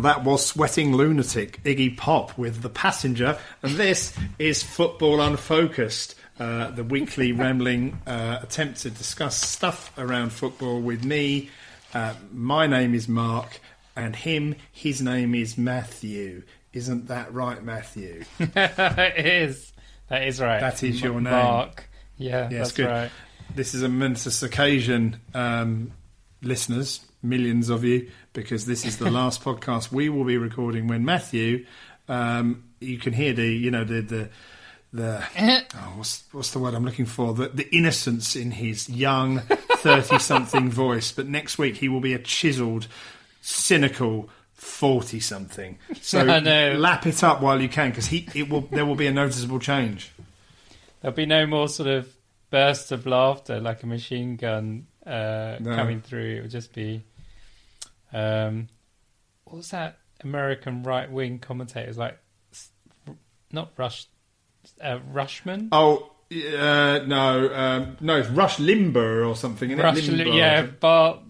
And that was Sweating Lunatic, Iggy Pop with The Passenger. And this is Football Unfocused, the weekly rambling attempt to discuss stuff around football with me. My name is Mark, and his name is Matthew. Isn't that right, Matthew? It is. That is right. That is your name. Mark. Yeah, yes, that's good. Right. This is a momentous occasion, listeners, millions of you, because this is the last podcast we will be recording when Matthew, you can hear the oh, what's the word I'm looking for? The innocence in his young 30-something voice. But next week he will be a chiseled, cynical 40-something. So lap it up while you can, because there will be a noticeable change. There'll be no more sort of bursts of laughter like a machine gun coming through. It will just be... what was that American right-wing commentator? It was like... Not Rush... Rushman? Oh, no. No, it's Rush Limbaugh or something. Isn't Rush Limbaugh?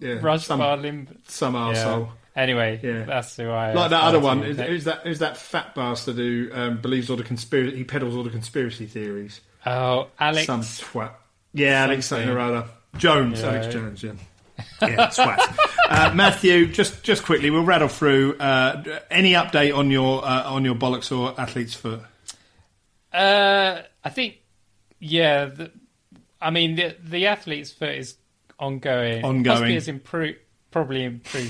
Yeah, Rush Limbaugh. Some arsehole. Yeah. Anyway, that's who I... Like that other one. Who's that fat bastard who believes all the conspiracy... He peddles all the conspiracy theories. Oh, Alex... Some twat. Yeah, Alex something or other. Jones, yeah. Alex Jones, yeah. Yeah, twat. Matthew, just quickly, we'll rattle through any update on your bollocks or athlete's foot. I think, yeah. The athlete's foot is ongoing. Possibly has improved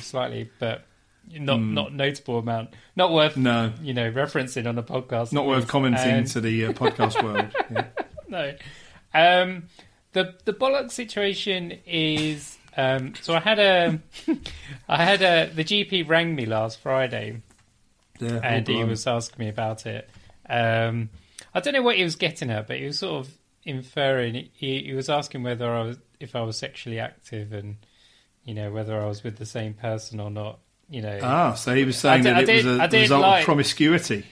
slightly, but not notable amount. Not worth referencing on the podcast. Not worth commenting to the podcast world. Yeah. No. The bollock situation is so the GP rang me last Friday, and he was asking me about it. I don't know what he was getting at, but he was sort of inferring. He was asking whether if I was sexually active, and whether I was with the same person or not. So he was saying that it was a result of promiscuity.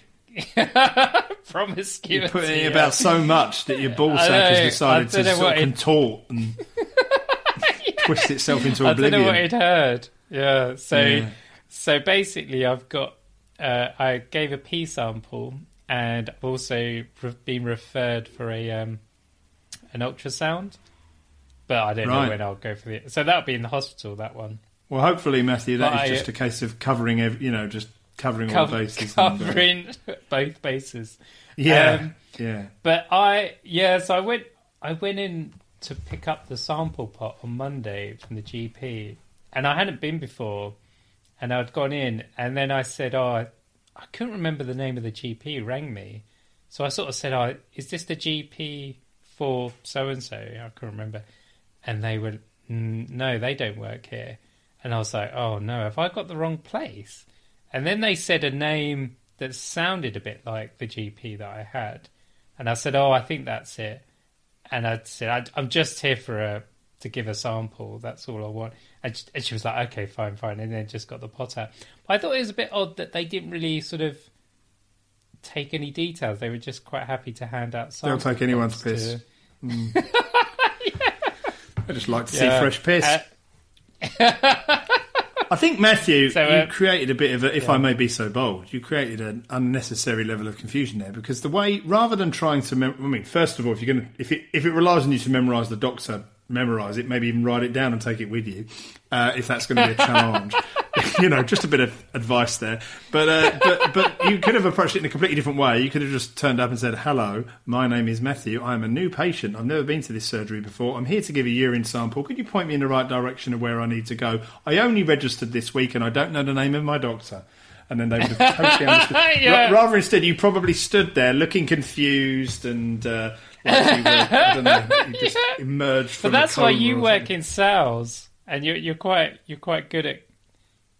Promiscuity. You put it about so much that your ball sack has decided to sort of contort and twist itself into oblivion. I don't know what he'd heard. Yeah. So basically, I've got I gave a pee sample, and I've also been referred for a an ultrasound, but I don't know when I'll go for it. So that'll be in the hospital. That one. Well, hopefully, Matthew, is just a case of covering every, just. Covering both bases. Yeah, yeah. But so I went in to pick up the sample pot on Monday from the GP, and I hadn't been before, and I'd gone in, and then I said, I couldn't remember the name of the GP rang me, so I sort of said, is this the GP for so-and-so? I couldn't remember. And they went, no, they don't work here. And I was like, oh no, have I got the wrong place? And then they said a name that sounded a bit like the GP that I had. And I said, I think that's it. And I said, I'm just here to give a sample. That's all I want. And she was like, okay, fine. And then just got the pot out. But I thought it was a bit odd that they didn't really sort of take any details. They were just quite happy to hand out samples. They'll take anyone's piss. Yeah. I just like to see fresh piss. I think, Matthew, you created a bit of a, if I may be so bold, you created an unnecessary level of confusion there, because the way, rather than trying to, first of all, if you're going to, if it relies on you to memorise the doctor, memorise it, maybe even write it down and take it with you, if that's going to be a challenge. Just a bit of advice there. But you could have approached it in a completely different way. You could have just turned up and said, hello, my name is Matthew. I'm a new patient. I've never been to this surgery before. I'm here to give a urine sample. Could you point me in the right direction of where I need to go? I only registered this week and I don't know the name of my doctor. And then they would have totally understood. Rather instead, you probably stood there looking confused and... emerged from But that's why you work in sales, and you're quite good at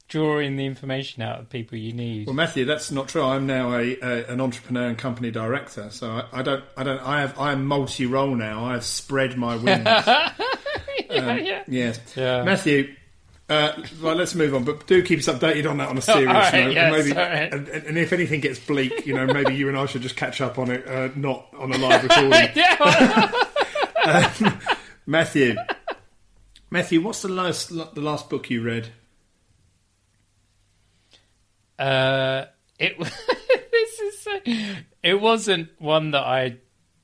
drawing the information out of people you need. Well, Matthew, that's not true. I'm now an entrepreneur and company director, so I don't. I'm multi-role now. I have spread my wings. Yes, yeah. Matthew. Let's move on, but do keep us updated on that on a serious note. Yes, maybe, and if anything gets bleak, maybe you and I should just catch up on it, not on a live recording. Matthew, what's the last book you read? It wasn't one that I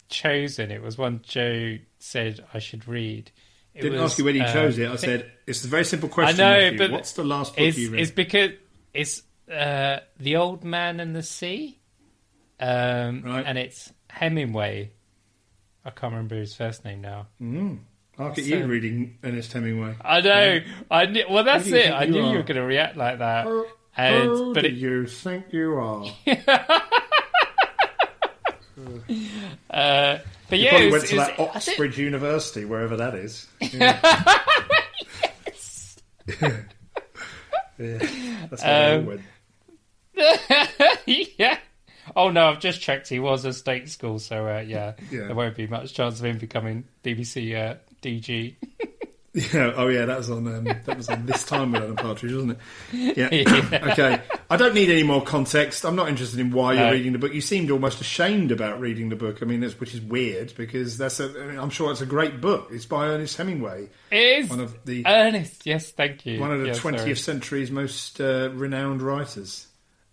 chosen. It was one Joe said I should read. I didn't ask you when you chose it. I said it's a very simple question. I know, but what's the last book you read? It's because it's The Old Man and the Sea, right. And it's Hemingway. I can't remember his first name now. I'll get you reading Ernest Hemingway. I know. Well, that's it. I knew you were going to react like that. You think you are? But you probably went to that Oxbridge University, wherever that is. Yeah. Yes. Yeah, that's where I went. Yeah. Oh no, I've just checked. He was a state school, so there won't be much chance of him becoming BBC DG. Yeah. Oh yeah, that was on This Time with Alan Partridge, wasn't it? Yeah. Okay. I don't need any more context. I'm not interested in why you're reading the book. You seemed almost ashamed about reading the book. I mean, which is weird because I'm sure it's a great book. It's by Ernest Hemingway. It is one of the Ernest. Yes, thank you. One of the 20th century's most renowned writers.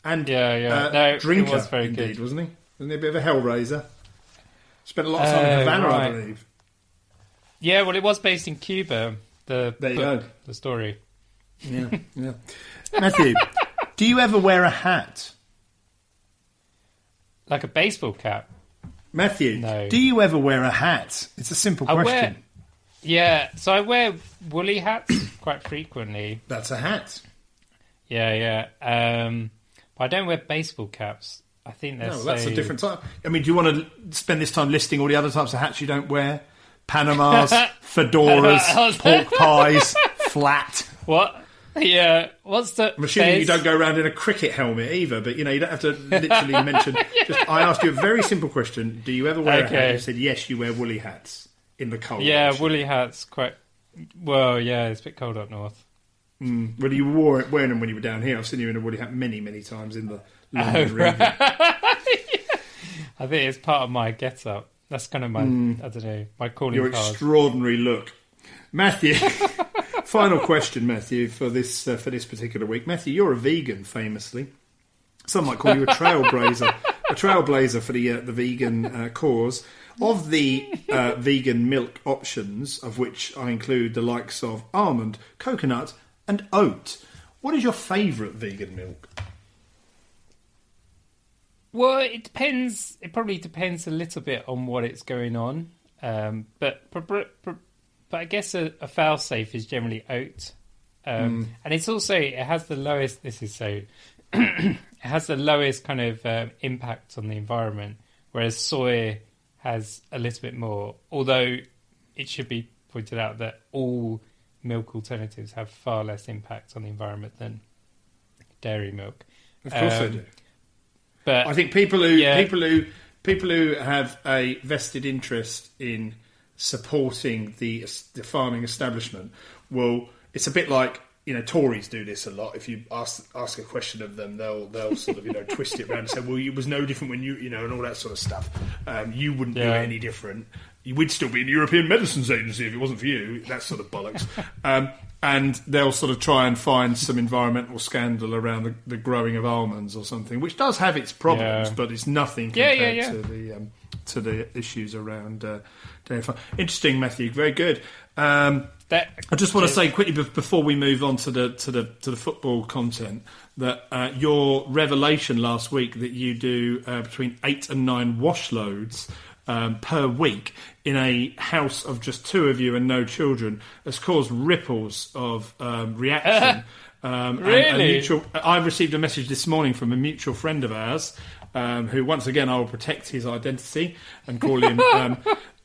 And drinker, it was very indeed, good. Wasn't he? Wasn't he a bit of a hellraiser? Spent a lot of time in Havana, right. I believe. Yeah, well, it was based in Cuba. The story. Yeah, yeah. Matthew, do you ever wear a hat? Like a baseball cap? Matthew, no. Do you ever wear a hat? It's a simple question. So I wear woolly hats quite frequently. That's a hat. Yeah, yeah. I don't wear baseball caps. I think that's a different type. I mean, do you want to spend this time listing all the other types of hats you don't wear? Panamas, fedoras, pork pies, flat. What? Yeah. What's the? I'm assuming you don't go around in a cricket helmet either, but you don't have to literally mention. I asked you a very simple question: do you ever wear a hat? You said yes. You wear woolly hats in the cold. Yeah, actually. Woolly hats. Quite. Well, yeah, it's a bit cold up north. Well, you were wearing them when you were down here. I've seen you in a woolly hat many, many times in the London region. Right. I think it's part of my get-up. That's kind of my, I don't know, my calling card. Your extraordinary look. Matthew, final question, Matthew, for this particular week. Matthew, you're a vegan, famously. Some might call you a trailblazer. A trailblazer for the vegan cause. Of the vegan milk options, of which I include the likes of almond, coconut, and oat. What is your favourite vegan milk? Well, it depends. It probably depends a little bit on what it's going on. But I guess a fail-safe is generally oat. And it's also, it has the lowest, this is so, it has the lowest kind of impact on the environment, whereas soy has a little bit more. Although it should be pointed out that all milk alternatives have far less impact on the environment than dairy milk. Of course they do. But I think people who have a vested interest in supporting the farming establishment will. It's a bit like Tories do this a lot. If you ask a question of them, they'll sort of twist it around and say, "Well, it was no different when you and all that sort of stuff. You wouldn't do it any different. We'd still be in the European Medicines Agency if it wasn't for you." That sort of bollocks. And they'll sort of try and find some environmental scandal around the growing of almonds or something, which does have its problems, but it's nothing compared to the issues around dairy farm. Interesting, Matthew. Very good. I just want to say quickly before we move on to the football content that your revelation last week that you do between 8 and 9 wash loads. Per week in a house of just two of you and no children has caused ripples of reaction. Really? And I received a message this morning from a mutual friend of ours who, once again, I will protect his identity and call him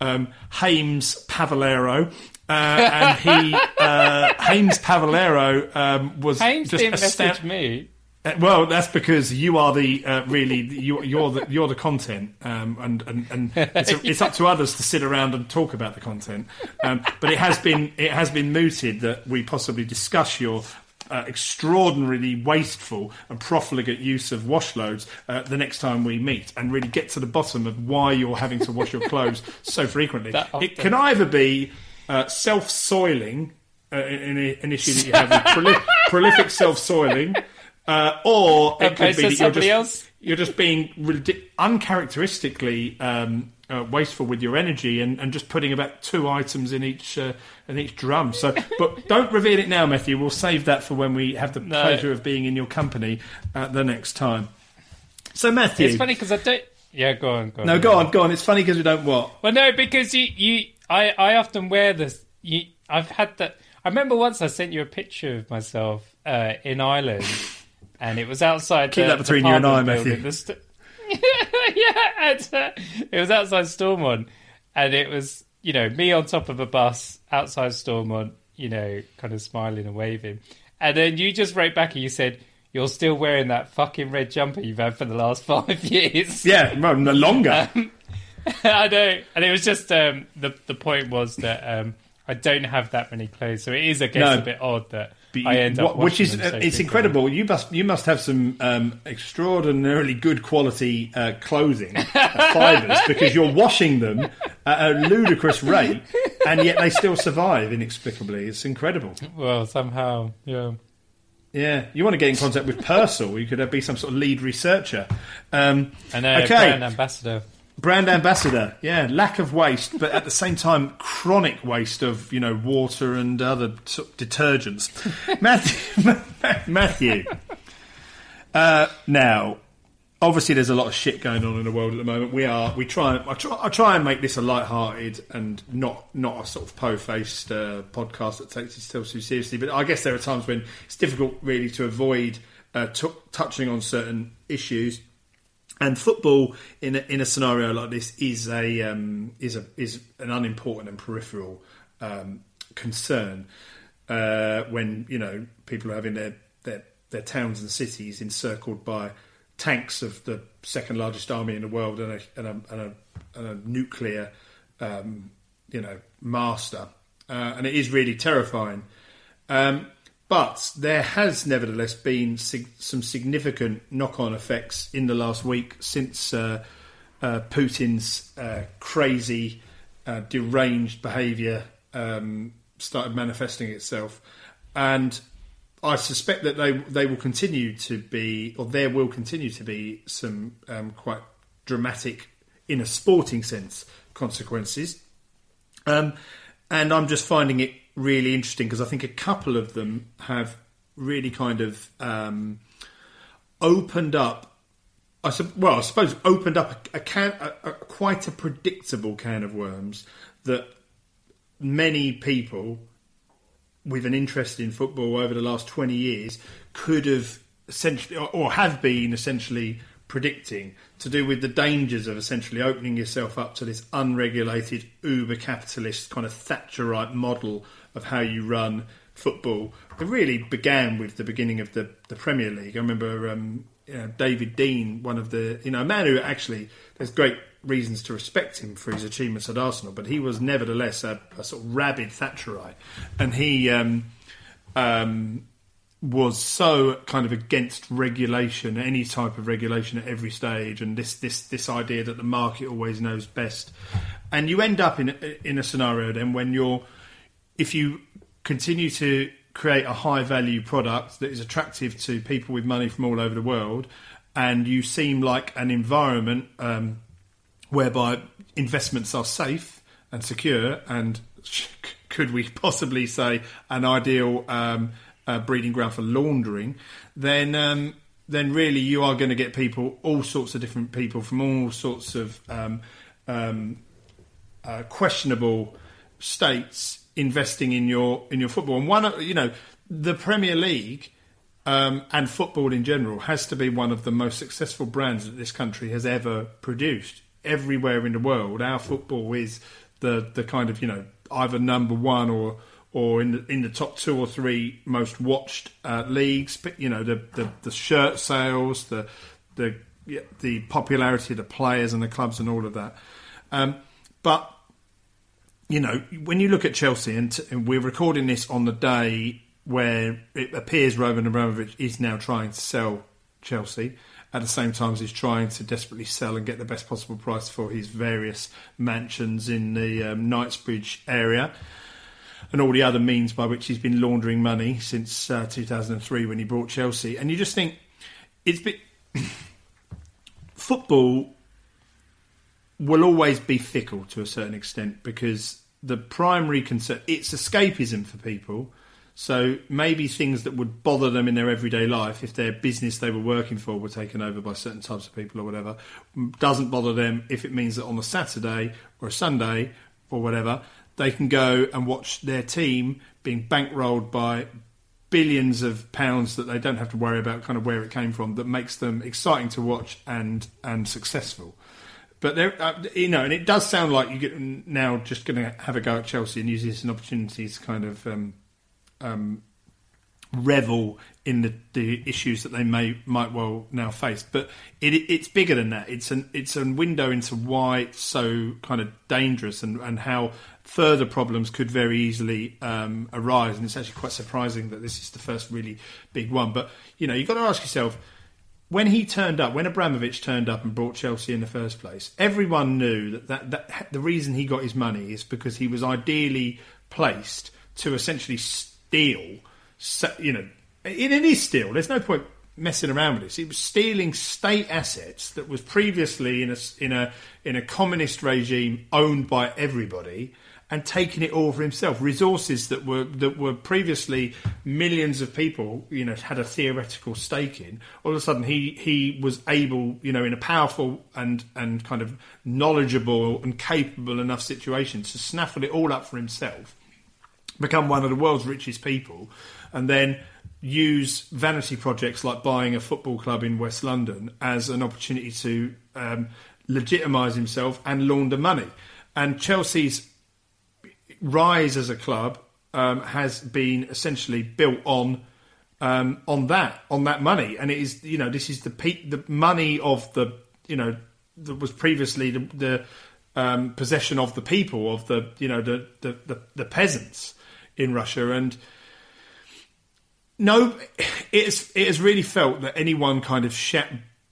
Hames Pavalero. And he, Hames Pavalero, was Hames just didn't message me. Well, that's because you are the you're the content, and it's up to others to sit around and talk about the content. But it has been mooted that we possibly discuss your extraordinarily wasteful and profligate use of wash loads the next time we meet, and really get to the bottom of why you're having to wash your clothes so frequently. It can either be self-soiling, an issue that you have with prolific self-soiling. Or it could be that you're just being uncharacteristically wasteful with your energy and just putting about two items in each drum. So, but don't reveal it now, Matthew. We'll save that for when we have the pleasure of being in your company the next time. So, Matthew, it's funny because I don't. Yeah, go on. No, go on. It's funny because we don't what? Well, no, because I often wear this. I've had that. I remember once I sent you a picture of myself in Ireland, and it was outside. Keep that between you and I, Matthew. It was outside Stormont, and it was me on top of a bus outside Stormont, kind of smiling and waving, and then you just wrote back and you said, "You're still wearing that fucking red jumper you've had for the last 5 years." Yeah, well, no longer. I know, and it was just the point was that I don't have that many clothes, so it is, I guess, a bit odd that I end up. Which is it's incredible. Them. You must have some extraordinarily good quality clothing fibres because you're washing them at a ludicrous rate, and yet they still survive inexplicably. It's incredible. Well, somehow, yeah. Yeah, you want to get in contact with Purcell. You could be some sort of lead researcher. I know, brand ambassador. Brand ambassador, yeah. Lack of waste, but at the same time, chronic waste of, water and other sort of detergents. Matthew. Now, obviously there's a lot of shit going on in the world at the moment. I try and make this a light-hearted and not a sort of po-faced podcast that takes itself too seriously, but I guess there are times when it's difficult really to avoid touching on certain issues. And football in a scenario like this is an unimportant and peripheral concern when people are having their towns and cities encircled by tanks of the second largest army in the world and a nuclear master, and it is really terrifying. But there has nevertheless been some significant knock-on effects in the last week since Putin's crazy, deranged behaviour started manifesting itself. And I suspect that there will continue to be some quite dramatic, in a sporting sense, consequences. And I'm just finding it really interesting because I think a couple of them have really kind of opened up. I suppose opened up quite a predictable can of worms that many people with an interest in football over the last 20 years could have essentially or have been essentially predicting, to do with the dangers of essentially opening yourself up to this unregulated, uber-capitalist kind of Thatcherite model of how you run football. It really began with the beginning of the Premier League. I remember David Dean, one of the... a man who actually... There's great reasons to respect him for his achievements at Arsenal, but he was nevertheless a sort of rabid Thatcherite. And he... was so kind of against regulation, any type of regulation at every stage, and this idea that the market always knows best, and you end up in a scenario then when if you continue to create a high value product that is attractive to people with money from all over the world, and you seem like an environment whereby investments are safe and secure, and could we possibly say an ideal breeding ground for laundering, then really you are going to get people, all sorts of different people from all sorts of questionable states investing in your football. And the Premier League and football in general has to be one of the most successful brands that this country has ever produced. Everywhere in the world, our football is the kind of either number one or in the top two or three most watched leagues, but the shirt sales, the popularity of the players and the clubs and all of that. But when you look at Chelsea, and we're recording this on the day where it appears Roman Abramovich is now trying to sell Chelsea, at the same time as he's trying to desperately sell and get the best possible price for his various mansions in the Knightsbridge area. and all the other means by which he's been laundering money since 2003 when he bought Chelsea. And you just think, it's been... Football will always be fickle to a certain extent because the primary concern... It's escapism for people. So maybe things that would bother them in their everyday life, if their business they were working for were taken over by certain types of people or whatever, doesn't bother them if it means that on a Saturday or a Sunday or whatever, they can go and watch their team being bankrolled by billions of pounds that they don't have to worry about kind of where it came from, that makes them exciting to watch and successful. But there, you know, and it does sound like you're now just going to have a go at Chelsea and use this as an opportunity to kind of... revel in the issues that they might well now face, but it's bigger than that. It's a window into why it's so kind of dangerous and how further problems could very easily arise. And it's actually quite surprising that this is the first really big one. But you know, you've got to ask yourself, when he turned up, when Abramovich turned up and brought Chelsea in the first place, everyone knew that the reason he got his money is because he was ideally placed to essentially steal. So, you know, it is steal. There's no point messing around with this. It was stealing state assets that was previously in a communist regime owned by everybody and taking it all for himself. Resources that were previously millions of people, you know, had a theoretical stake in. All of a sudden, he was able, you know, in a powerful and kind of knowledgeable and capable enough situation to snaffle it all up for himself, become one of the world's richest people, and then use vanity projects like buying a football club in West London as an opportunity to legitimise himself and launder money. And Chelsea's rise as a club has been essentially built on that money. And it is, you know, this is the peak, the money of the, you know, that was previously the possession of the people, of the, you know, the peasants in Russia. And no, it has really felt that anyone kind of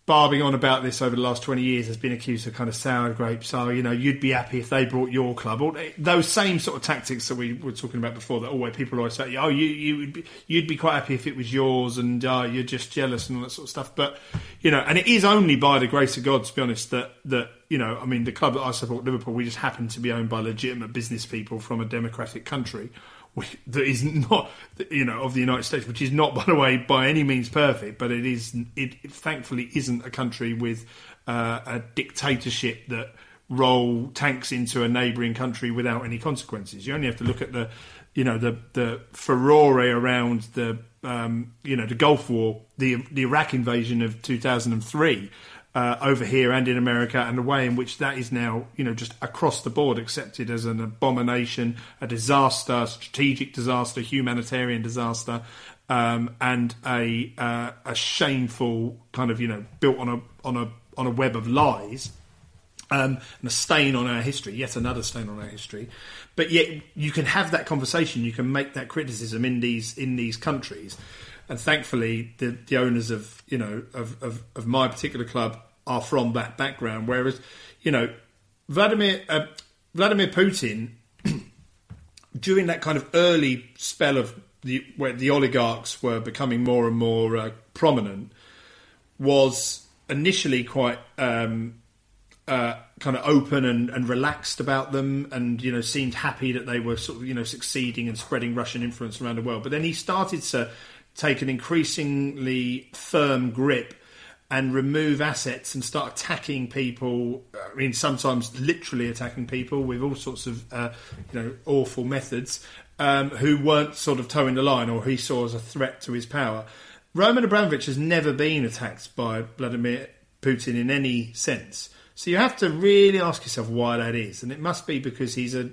barbing on about this over the last 20 years has been accused of kind of sour grapes. Oh, you know, you'd be happy if they brought your club. All those same sort of tactics that we were talking about before, that always people always say, oh, you'd be quite happy if it was yours, and you're just jealous and all that sort of stuff. But, you know, and it is only by the grace of God, to be honest, that you know, I mean, the club that I support, Liverpool, we just happen to be owned by legitimate business people from a democratic country, that is not, you know, of the United States, which is not, by the way, by any means perfect, but it is. It thankfully isn't a country with a dictatorship that roll tanks into a neighbouring country without any consequences. You only have to look at the, you know, the furore around the, you know, the Gulf War, the Iraq invasion of 2003. Over here and in America, and the way in which that is now, you know, just across the board accepted as an abomination, a disaster, strategic disaster, humanitarian disaster, and a shameful kind of, you know, built on a web of lies, and a stain on our history. Yet another stain on our history. But yet you can have that conversation, you can make that criticism in these countries. And thankfully, the owners of, you know, of my particular club are from that background. Whereas, you know, Vladimir Putin, during that kind of early spell of where the oligarchs were becoming more and more prominent, was initially quite kind of open and relaxed about them, and, you know, seemed happy that they were sort of, you know, succeeding and spreading Russian influence around the world. But then he started to take an increasingly firm grip and remove assets and start attacking people. I mean, sometimes literally attacking people with all sorts of, you know, awful methods, who weren't sort of toeing the line or he saw as a threat to his power. Roman Abramovich has never been attacked by Vladimir Putin in any sense. So you have to really ask yourself why that is. And it must be because he's a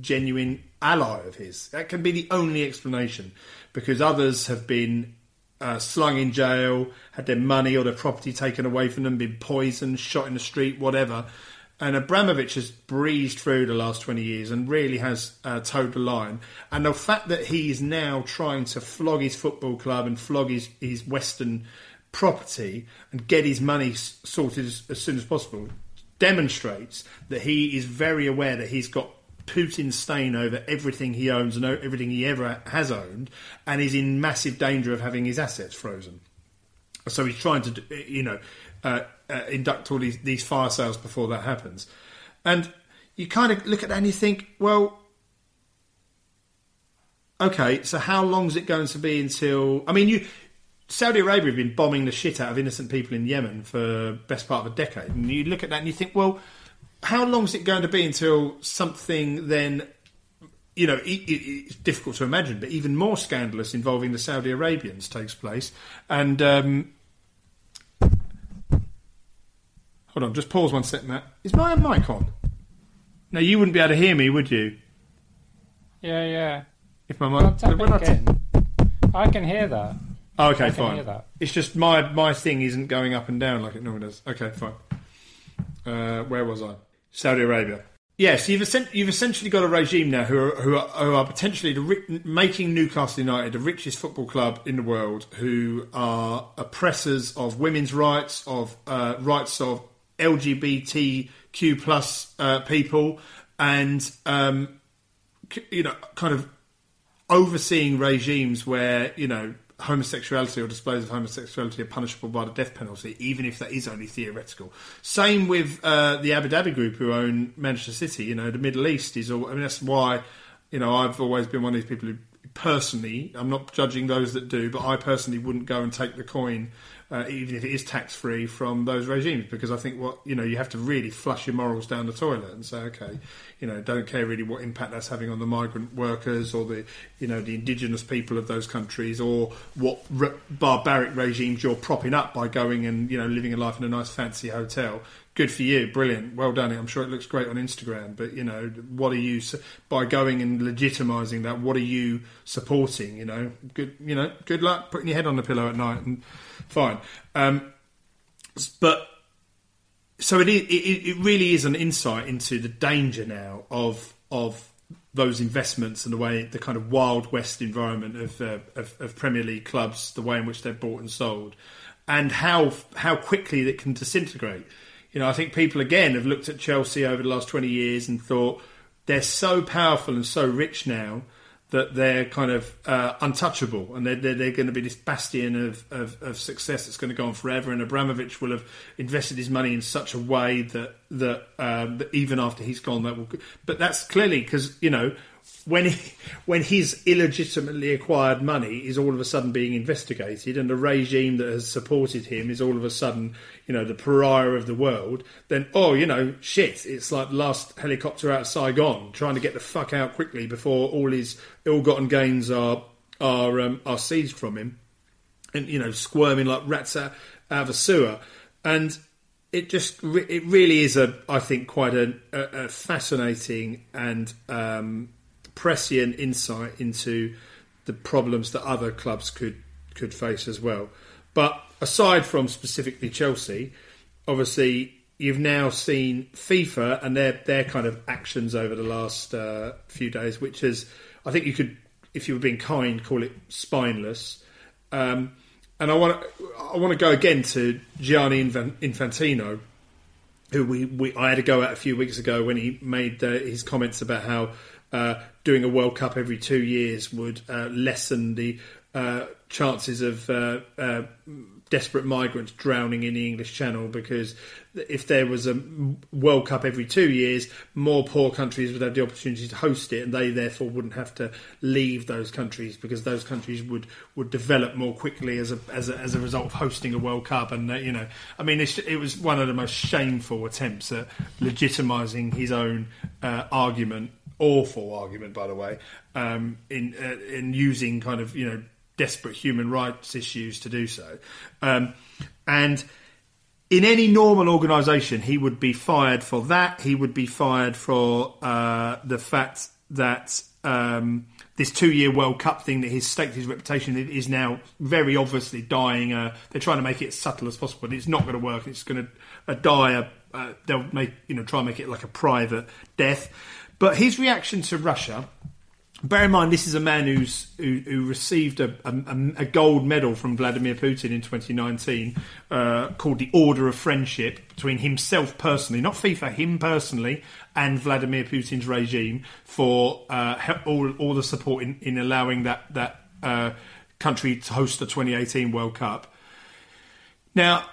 genuine ally of his. That can be the only explanation, because others have been slung in jail, had their money or their property taken away from them, been poisoned, shot in the street, whatever. And Abramovich has breezed through the last 20 years and really has toed the line. And the fact that he is now trying to flog his football club and flog his Western property and get his money sorted as soon as possible demonstrates that he is very aware that he's got Putin's stain over everything he owns and everything he ever has owned, and is in massive danger of having his assets frozen. So he's trying to, induct all these fire sales before that happens. And you kind of look at that and you think, well, okay, so how long is it going to be until... I mean, Saudi Arabia have been bombing the shit out of innocent people in Yemen for the best part of a decade. And you look at that and you think, well, how long is it going to be until something then... You know, it's difficult to imagine, but even more scandalous involving the Saudi Arabians takes place. And... hold on, just pause one sec, Matt. Is my mic on? Now, you wouldn't be able to hear me, would you? Yeah. If my mic... I can hear that. Oh, okay, fine. It's just my thing isn't going up and down like it normally does. Okay, fine. Where was I? Saudi Arabia. Yes, you've essentially got a regime now who are potentially making Newcastle United the richest football club in the world, who are oppressors of women's rights, of rights of LGBTQ plus people, and kind of overseeing regimes where homosexuality or displays of homosexuality are punishable by the death penalty, even if that is only theoretical. Same with the Abu Dhabi group who own Manchester City. The Middle East is all... I mean, that's why, I've always been one of these people who personally... I'm not judging those that do, but I personally wouldn't go and take the coin, even if it is tax-free, from those regimes, because I think you have to really flush your morals down the toilet and say, okay, don't care really what impact that's having on the migrant workers or the, the indigenous people of those countries, or what barbaric regimes you're propping up by going and, living a life in a nice fancy hotel. Good for you, brilliant, well done. I'm sure it looks great on Instagram, but, what are you, by going and legitimising that, what are you supporting, Good, good luck putting your head on the pillow at night and... Fine. But so it really is an insight into the danger now of those investments and the way, the kind of Wild West environment of Premier League clubs, the way in which they're bought and sold, and how quickly that can disintegrate. I think people again have looked at Chelsea over the last 20 years and thought they're so powerful and so rich now that they're kind of untouchable, and they're going to be this bastion of success that's going to go on forever. And Abramovich will have invested his money in such a way that even after he's gone, that will. But that's clearly because when his illegitimately acquired money is all of a sudden being investigated, and the regime that has supported him is all of a sudden the pariah of the world, then shit, it's like the last helicopter out of Saigon, trying to get the fuck out quickly before all his ill-gotten gains are seized from him, and squirming like rats out of a sewer. And it really is I think quite a fascinating and prescient insight into the problems that other clubs could face as well. But aside from specifically Chelsea, obviously you've now seen FIFA and their kind of actions over the last few days, which is, I think you could, if you were being kind, call it spineless. And I want to go again to Gianni Infantino, who I had a go at a few weeks ago when he made his comments about how doing a World Cup every 2 years would lessen the chances of desperate migrants drowning in the English Channel, because if there was a World Cup every 2 years, more poor countries would have the opportunity to host it, and they therefore wouldn't have to leave those countries, because those countries would develop more quickly as a result of hosting a World Cup. And it was one of the most shameful attempts at legitimising his own argument. Awful argument, by the way, in using kind of desperate human rights issues to do so. And in any normal organisation, he would be fired for that. He would be fired for the fact that this two-year World Cup thing that he's staked his reputation in is now very obviously dying. They're trying to make it as subtle as possible, but it's not going to work. It's going to die. They'll make try and make it like a private death. But his reaction to Russia Bear in mind, this is a man who received a gold medal from Vladimir Putin in 2019, called the Order of Friendship, between himself personally, not FIFA, him personally, and Vladimir Putin's regime for all the support in allowing that country to host the 2018 World Cup. Now,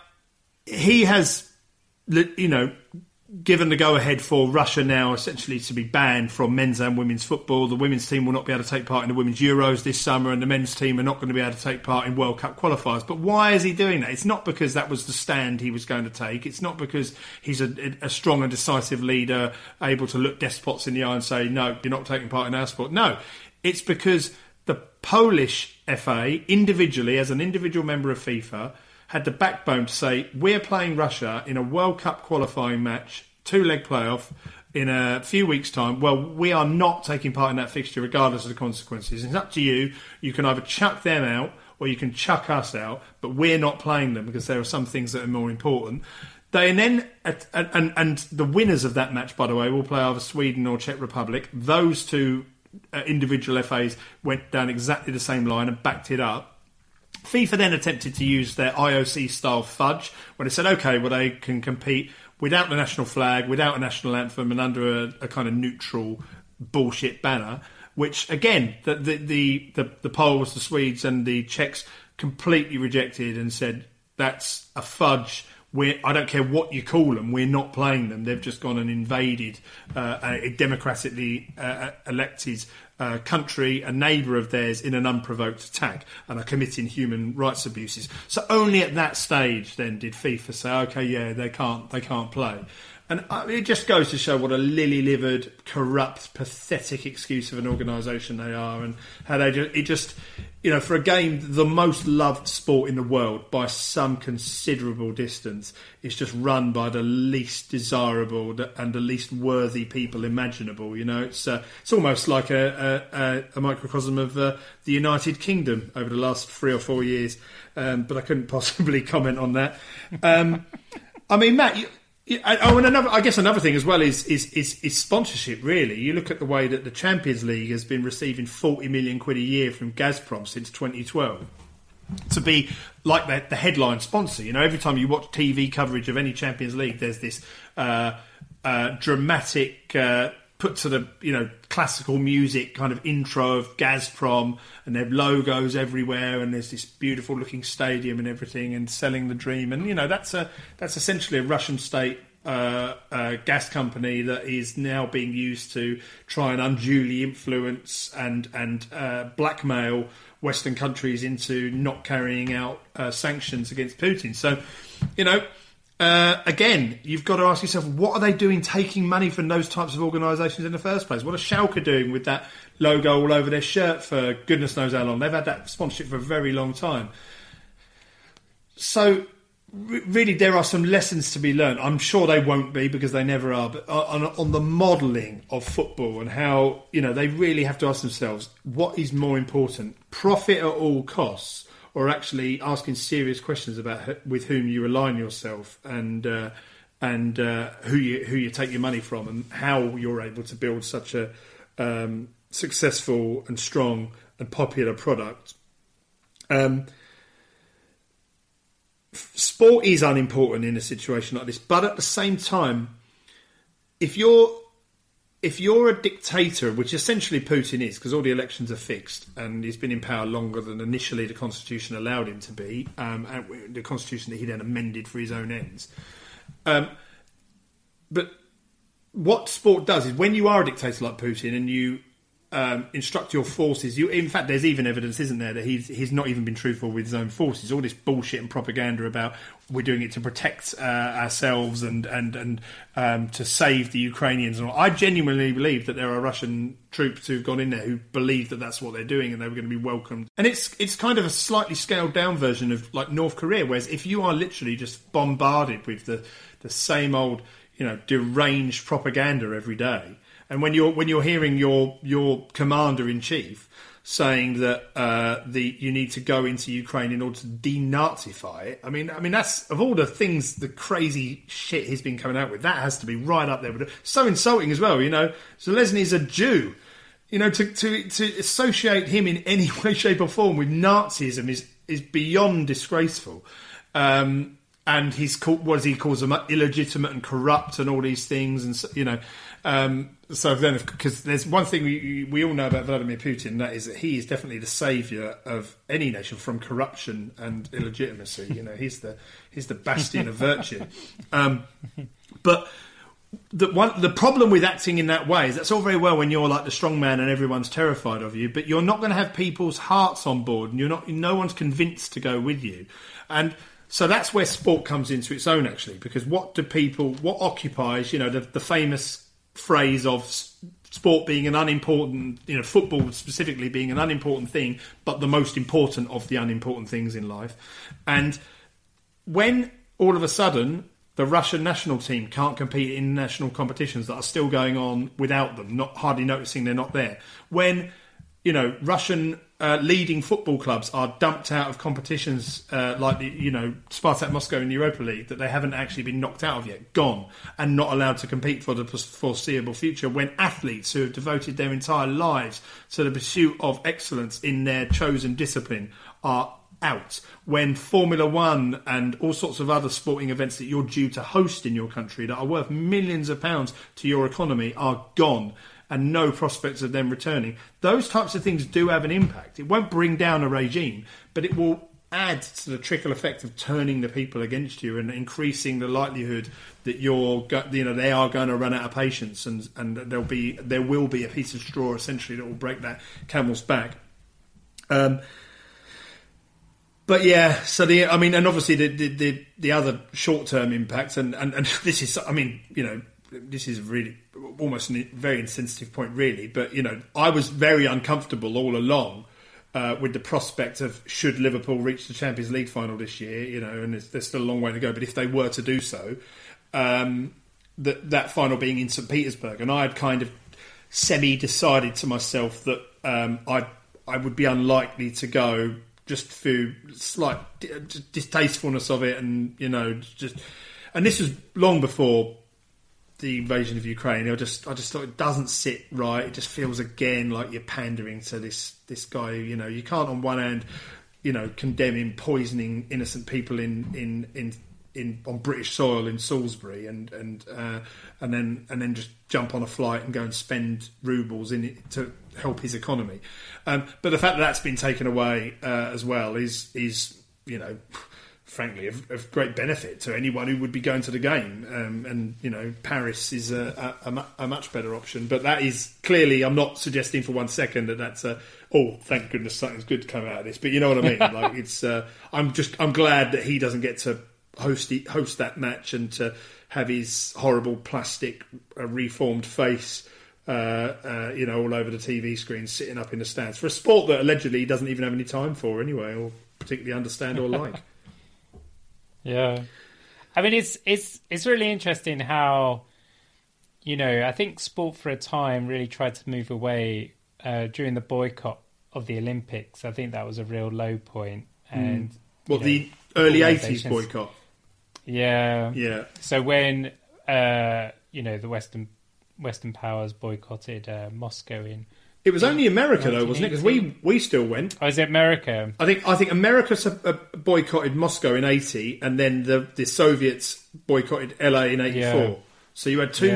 he has, given the go-ahead for Russia now essentially to be banned from men's and women's football. The women's team will not be able to take part in the women's Euros this summer, and the men's team are not going to be able to take part in World Cup qualifiers. But why is he doing that? It's not because that was the stand he was going to take. It's not because he's a strong and decisive leader, able to look despots in the eye and say, no, you're not taking part in our sport. No, it's because the Polish FA, individually, as an individual member of FIFA, had the backbone to say, we're playing Russia in a World Cup qualifying match, two-leg playoff, in a few weeks' time. Well, we are not taking part in that fixture regardless of the consequences. It's up to you. You can either chuck them out or you can chuck us out, but we're not playing them because there are some things that are more important. And the winners of that match, by the way, will play either Sweden or Czech Republic. Those two individual FAs went down exactly the same line and backed it up. FIFA then attempted to use their IOC-style fudge when they said, OK, well, they can compete without the national flag, without a national anthem, and under a kind of neutral bullshit banner, which, again, the Poles, the Swedes and the Czechs completely rejected and said, that's a fudge. I don't care what you call them, we're not playing them. They've just gone and invaded a democratically elected country, a neighbour of theirs, in an unprovoked attack and are committing human rights abuses. So only at that stage then did FIFA say, OK, yeah, they can't play. And it just goes to show what a lily-livered, corrupt, pathetic excuse of an organisation they are, and how for a game, the most loved sport in the world by some considerable distance, is just run by the least desirable and the least worthy people imaginable. It's almost like a microcosm of the United Kingdom over the last 3 or 4 years. But I couldn't possibly comment on that. Matt. Another thing as well is sponsorship, really. You look at the way that the Champions League has been receiving £40 million a year from Gazprom since 2012 to be like the headline sponsor. Every time you watch TV coverage of any Champions League, there's this dramatic put to the classical music kind of intro of Gazprom, and their logos everywhere, and there's this beautiful looking stadium and everything, and selling the dream. And that's essentially a Russian state gas company that is now being used to try and unduly influence and blackmail Western countries into not carrying out sanctions against Putin. So, again, you've got to ask yourself, what are they doing taking money from those types of organisations in the first place? What are Schalke doing with that logo all over their shirt for goodness knows how long? They've had that sponsorship for a very long time. So, really, there are some lessons to be learned. I'm sure they won't be, because they never are, but on the modelling of football and how, they really have to ask themselves, what is more important, profit at all costs, or actually asking serious questions about with whom you align yourself and who you take your money from, and how you're able to build such a successful and strong and popular product. Sport is unimportant in a situation like this, but at the same time, if you're a dictator, which essentially Putin is, because all the elections are fixed and he's been in power longer than initially the Constitution allowed him to be, and the Constitution that he then amended for his own ends. But what sport does is, when you are a dictator like Putin and you instruct your forces, in fact, there's even evidence, isn't there, that he's not even been truthful with his own forces. All this bullshit and propaganda about, we're doing it to protect ourselves and to save the Ukrainians. And all. I genuinely believe that there are Russian troops who've gone in there who believe that that's what they're doing, and they were going to be welcomed. And it's kind of a slightly scaled down version of like North Korea, whereas if you are literally just bombarded with the same old deranged propaganda every day, and when you're hearing your commander in chief saying that you need to go into Ukraine in order to denazify it. I mean that's, of all the things, the crazy shit he's been coming out with, that has to be right up there. But so insulting as well. Zelensky is a Jew. You know, to associate him in any way, shape or form with Nazism is beyond disgraceful. And he's called, what he calls them, illegitimate and corrupt and all these things. And, so, you know, so then, because there's one thing we all know about Vladimir Putin, that is that he is definitely the saviour of any nation from corruption and illegitimacy. You know, he's the bastion of virtue. But the problem with acting in that way is that's all very well when you're like the strong man and everyone's terrified of you, but you're not going to have people's hearts on board, and no one's convinced to go with you. And so that's where sport comes into its own, actually, because what occupies, you know, the famous phrase of sport being an unimportant, you know, football specifically being an unimportant thing, but the most important of the unimportant things in life. And when all of a sudden the Russian national team can't compete in national competitions that are still going on without them, not hardly noticing they're not there, when, you know, Russian leading football clubs are dumped out of competitions like, you know, Spartak Moscow in the Europa League that they haven't actually been knocked out of yet, gone, and not allowed to compete for the foreseeable future, when athletes who have devoted their entire lives to the pursuit of excellence in their chosen discipline are out, when Formula One and all sorts of other sporting events that you're due to host in your country that are worth millions of pounds to your economy are gone, and no prospects of them returning. Those types of things do have an impact. It won't bring down a regime, but it will add to the trickle effect of turning the people against you and increasing the likelihood that they are going to run out of patience, and there will be a piece of straw essentially that will break that camel's back. But yeah, so and obviously the other short-term impacts, and this is, I mean, you know, this is really almost a very insensitive point, really. But, you know, I was very uncomfortable all along with the prospect of should Liverpool reach the Champions League final this year, you know, and there's still a long way to go. But if they were to do so, that final being in St. Petersburg. And I had kind of semi-decided to myself that I would be unlikely to go just through slight distastefulness of it. And, you know, and this was long before the invasion of Ukraine. I just thought it doesn't sit right. It just feels again like you're pandering to this guy. You know, you can't on one hand, you know, condemn him poisoning innocent people in on British soil in Salisbury, and then just jump on a flight and go and spend rubles in it to help his economy. But the fact that's been taken away as well is you know, frankly, of great benefit to anyone who would be going to the game. And, you know, Paris is a much better option. But that is clearly, I'm not suggesting for one second that that's thank goodness something's good come out of this. But you know what I mean? Like, it's, I'm glad that he doesn't get to host that match and to have his horrible plastic reformed face, you know, all over the TV screen, sitting up in the stands for a sport that allegedly he doesn't even have any time for anyway, or particularly understand or like. Yeah, I mean, it's really interesting how, you know, I think sport for a time really tried to move away during the boycott of the Olympics. I think that was a real low point. And the early 80s boycott. Yeah, yeah. So when you know, the Western powers boycotted Moscow in. It was only America, though, wasn't it? Because we still went. Oh, is it America? I think America boycotted Moscow in 80, and then the Soviets boycotted LA in 84. Yeah. So you had two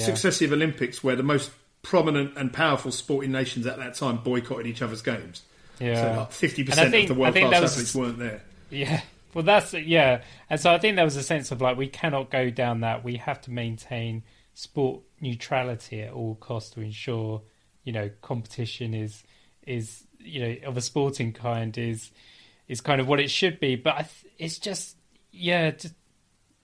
successive Olympics where the most prominent and powerful sporting nations at that time boycotted each other's games. Yeah. So like 50% of the world-class athletes weren't there. Yeah. Well, and so I think there was a sense of, like, we cannot go down that. We have to maintain sport neutrality at all costs to ensure, you know, competition is you know, of a sporting kind is kind of what it should be. But it's just, yeah.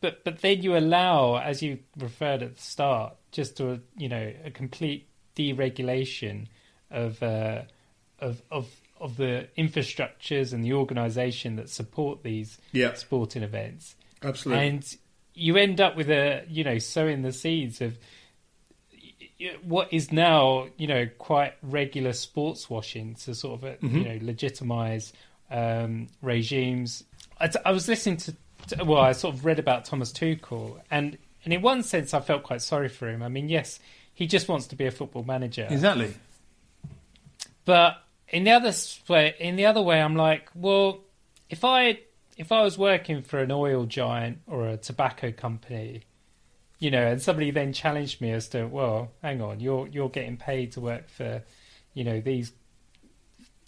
But then you allow, as you referred at the start, just to, you know, a complete deregulation of the infrastructures and the organisation that support these sporting events. Absolutely. And you end up with sowing the seeds of what is now, you know, quite regular sports washing to sort of, you know, legitimise regimes. I was listening to, well, I sort of read about Thomas Tuchel, and in one sense I felt quite sorry for him. I mean, yes, he just wants to be a football manager. Exactly. But in the other way, I'm like, well, if I was working for an oil giant or a tobacco company, you know, and somebody then challenged me as to, well, hang on, you're getting paid to work for, you know, these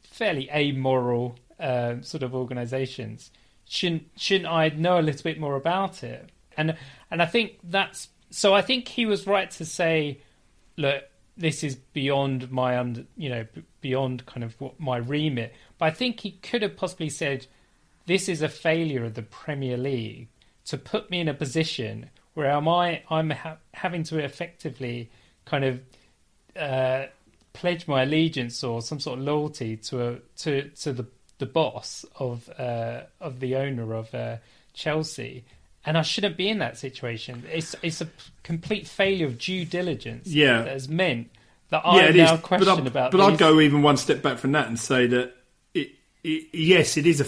fairly amoral sort of organisations. Shouldn't I know a little bit more about it? And I think that's so. I think he was right to say, look, this is beyond my beyond kind of what my remit. But I think he could have possibly said, this is a failure of the Premier League to put me in a position where I'm having to effectively kind of pledge my allegiance or some sort of loyalty to the boss of the owner of Chelsea. And I shouldn't be in that situation. It's a complete failure of due diligence that has meant that I now question about this. But I'd go even one step back from that and say that, it is a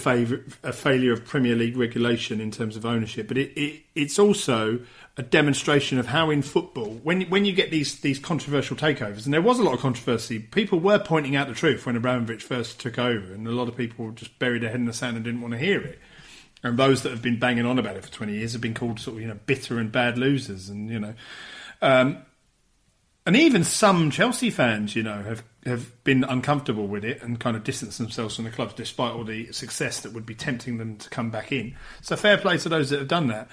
failure of Premier League regulation in terms of ownership. But it's also a demonstration of how in football, when you get these controversial takeovers, and there was a lot of controversy, people were pointing out the truth when Abramovich first took over, and a lot of people just buried their head in the sand and didn't want to hear it. And those that have been banging on about it for 20 years have been called sort of, you know, bitter and bad losers. And, you know, and even some Chelsea fans, you know, have been uncomfortable with it and kind of distanced themselves from the clubs despite all the success that would be tempting them to come back in. So fair play to those that have done that.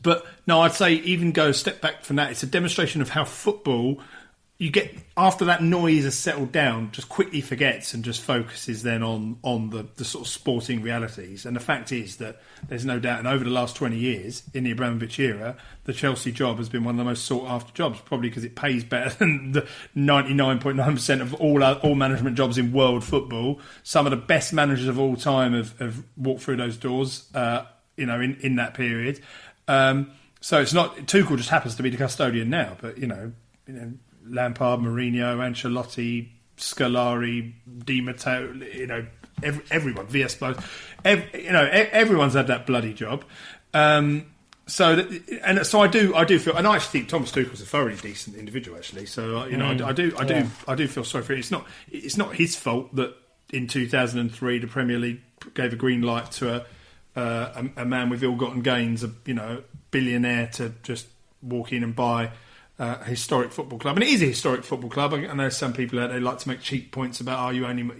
But no, I'd say even go a step back from that. It's a demonstration of how football, you get after that noise has settled down, just quickly forgets and just focuses then on the sort of sporting realities. And the fact is that there's no doubt, and over the last 20 years in the Abramovich era, the Chelsea job has been one of the most sought after jobs, probably because it pays better than the 99.9% of all management jobs in world football. Some of the best managers of all time have walked through those doors, in that period. So it's not Tuchel just happens to be the custodian now, but you know. Lampard, Mourinho, Ancelotti, Scolari, Di Matteo, you know, everyone, VS Blows, everyone's had that bloody job. So I do feel, and I actually think Thomas Tuchel's a thoroughly decent individual, actually. So I do feel sorry for it. It's not his fault that in 2003 the Premier League gave a green light to a man with ill-gotten gains, a billionaire, to just walk in and buy a historic football club. And it is a historic football club. I know some people out there like to make cheap points about, are you only,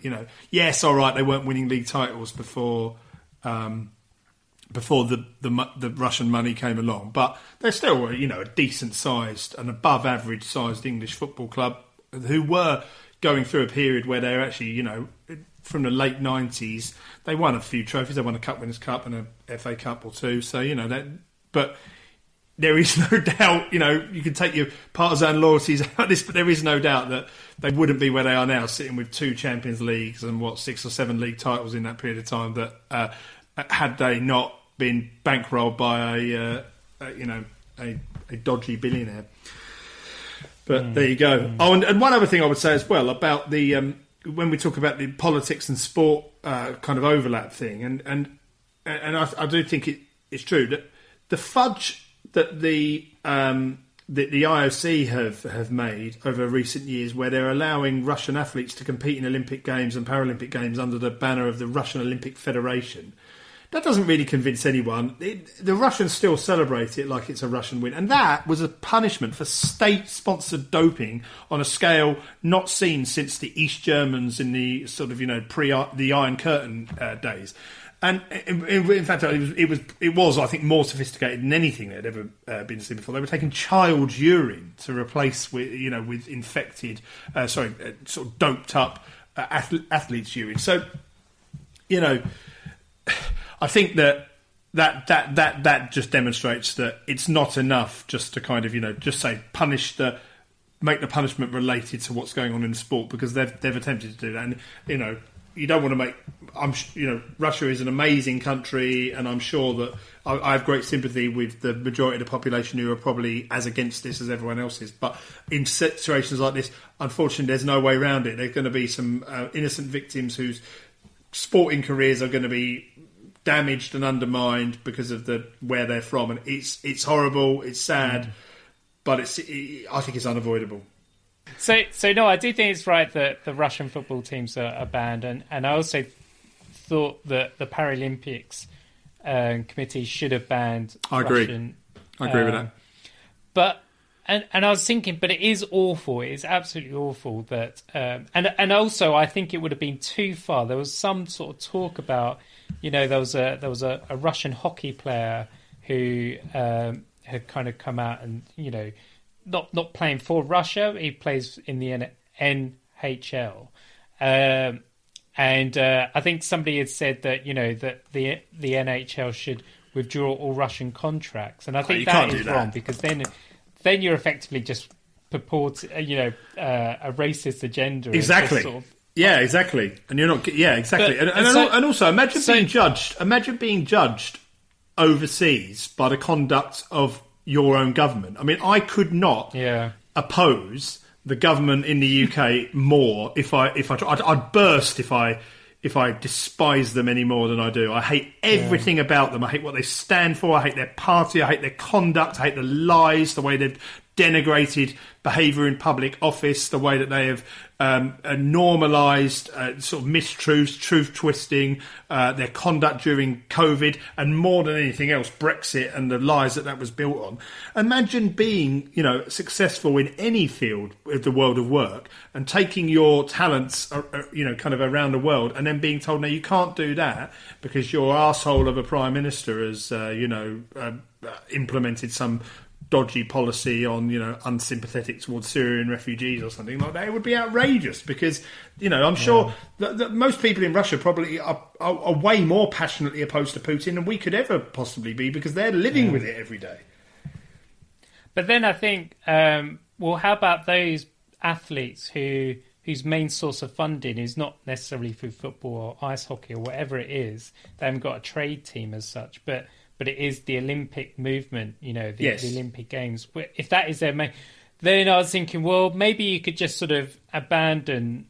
yes, all right, they weren't winning league titles before the Russian money came along, but they're still, a decent sized and above average sized English football club who were going through a period where they're actually, from the late 90s, they won a few trophies. They won a Cup Winners' Cup and a FA Cup or two. So, there is no doubt, you can take your partisan loyalties out of this, but there is no doubt that they wouldn't be where they are now, sitting with 2 Champions Leagues and, 6 or 7 league titles in that period of time, that had they not been bankrolled by a dodgy billionaire. But there you go. Oh, and one other thing I would say as well about the when we talk about the politics and sport kind of overlap thing, and I do think it's true that the fudge that the IOC have made over recent years, where they're allowing Russian athletes to compete in Olympic Games and Paralympic Games under the banner of the Russian Olympic Federation, that doesn't really convince anyone. The Russians still celebrate it like it's a Russian win. And that was a punishment for state-sponsored doping on a scale not seen since the East Germans in the sort of, the Iron Curtain days. And in fact, it was, I think, more sophisticated than anything that had ever been seen before. They were taking child urine to replace with infected, sort of doped up athletes' urine. So, I think that just demonstrates that it's not enough just to kind of, just say make the punishment related to what's going on in the sport, because they've attempted to do that, and you don't want to make. Russia is an amazing country, and I'm sure that I have great sympathy with the majority of the population who are probably as against this as everyone else is. But in situations like this, unfortunately, there's no way around it. There's going to be some innocent victims whose sporting careers are going to be damaged and undermined because of where they're from, and it's horrible, it's sad, but I think it's unavoidable. So no, I do think it's right that the Russian football teams are banned, and I also thought that the Paralympics committee should have banned Russian. I agree with that. But and I was thinking, but it is awful. It is absolutely awful that and also I think it would have been too far. There was some sort of talk about, you know, there was a Russian hockey player who had kind of come out and, you know, not playing for Russia. He plays in the NHL. And I think somebody had said that, you know, that the NHL should withdraw all Russian contracts. And I think that is wrong, because then you're effectively just a racist agenda. Exactly. Sort of, yeah, exactly. And you're not... Yeah, exactly. But, and also, imagine being judged. Imagine being judged overseas by the conduct of your own government. I mean, I could not oppose the government in the UK more I'd burst if I despise them any more than I do. I hate everything about them. I hate what they stand for. I hate their party. I hate their conduct. I hate the lies, the way they've denigrated behaviour in public office, the way that they have normalised sort of mistruths, truth twisting, their conduct during COVID, and more than anything else, Brexit and the lies that was built on. Imagine being, you know, successful in any field of the world of work and taking your talents, you know, kind of around the world, and then being told, no, you can't do that because your arsehole of a prime minister has, implemented some dodgy policy on, you know, unsympathetic towards Syrian refugees or something like that. It would be outrageous, because, you know, I'm sure that most people in Russia probably are way more passionately opposed to Putin than we could ever possibly be, because they're living with it every day. But then I think, well, how about those athletes whose main source of funding is not necessarily through football or ice hockey or whatever it is? They haven't got a trade team as such, but it is the Olympic movement, you know, the Olympic Games. If that is their main... Then I was thinking, well, maybe you could just sort of abandon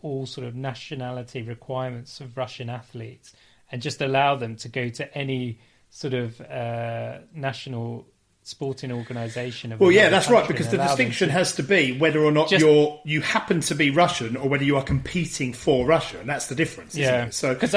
all sort of nationality requirements of Russian athletes and just allow them to go to any sort of national sporting organisation. Well, yeah, that's right, because the distinction has to be whether or not you happen to be Russian or whether you are competing for Russia, and that's the difference, isn't it? So, because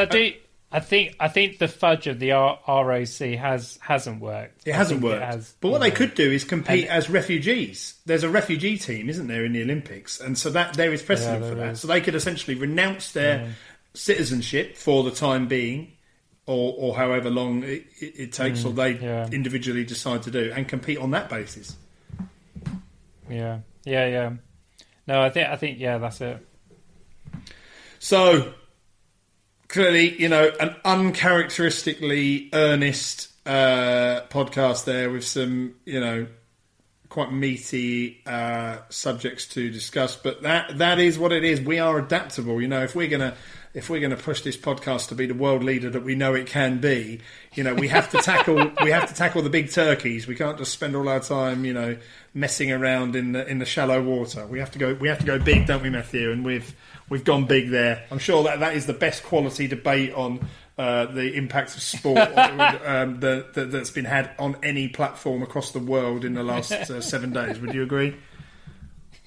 I think the fudge of the ROC hasn't worked. It hasn't worked. But what they could do is compete as refugees. There's a refugee team, isn't there, in the Olympics? And so that there is precedent for that. So they could essentially renounce their citizenship for the time being, or however long it takes, or they individually decide to do, and compete on that basis. Yeah. Yeah, yeah. No, I think yeah, that's it. So clearly, you know, an uncharacteristically earnest podcast there with some, you know, quite meaty subjects to discuss. But that is what it is. We are adaptable. You know, if we're gonna push this podcast to be the world leader that we know it can be, you know, we have to tackle the big turkeys. We can't just spend all our time, you know, messing around in the shallow water. We have to go big, don't we, Matthew? And we've gone big there. I'm sure that is the best quality debate on the impact of sport that's been had on any platform across the world in the last 7 days. Would you agree?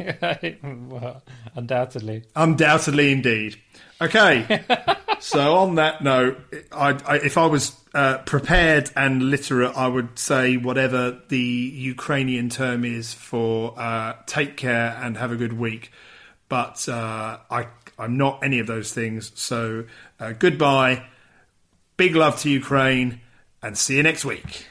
Well, undoubtedly. Undoubtedly, indeed. Okay. So on that note, if I was prepared and literate, I would say whatever the Ukrainian term is for take care and have a good week. But I'm not any of those things. So goodbye. Big love to Ukraine, and see you next week.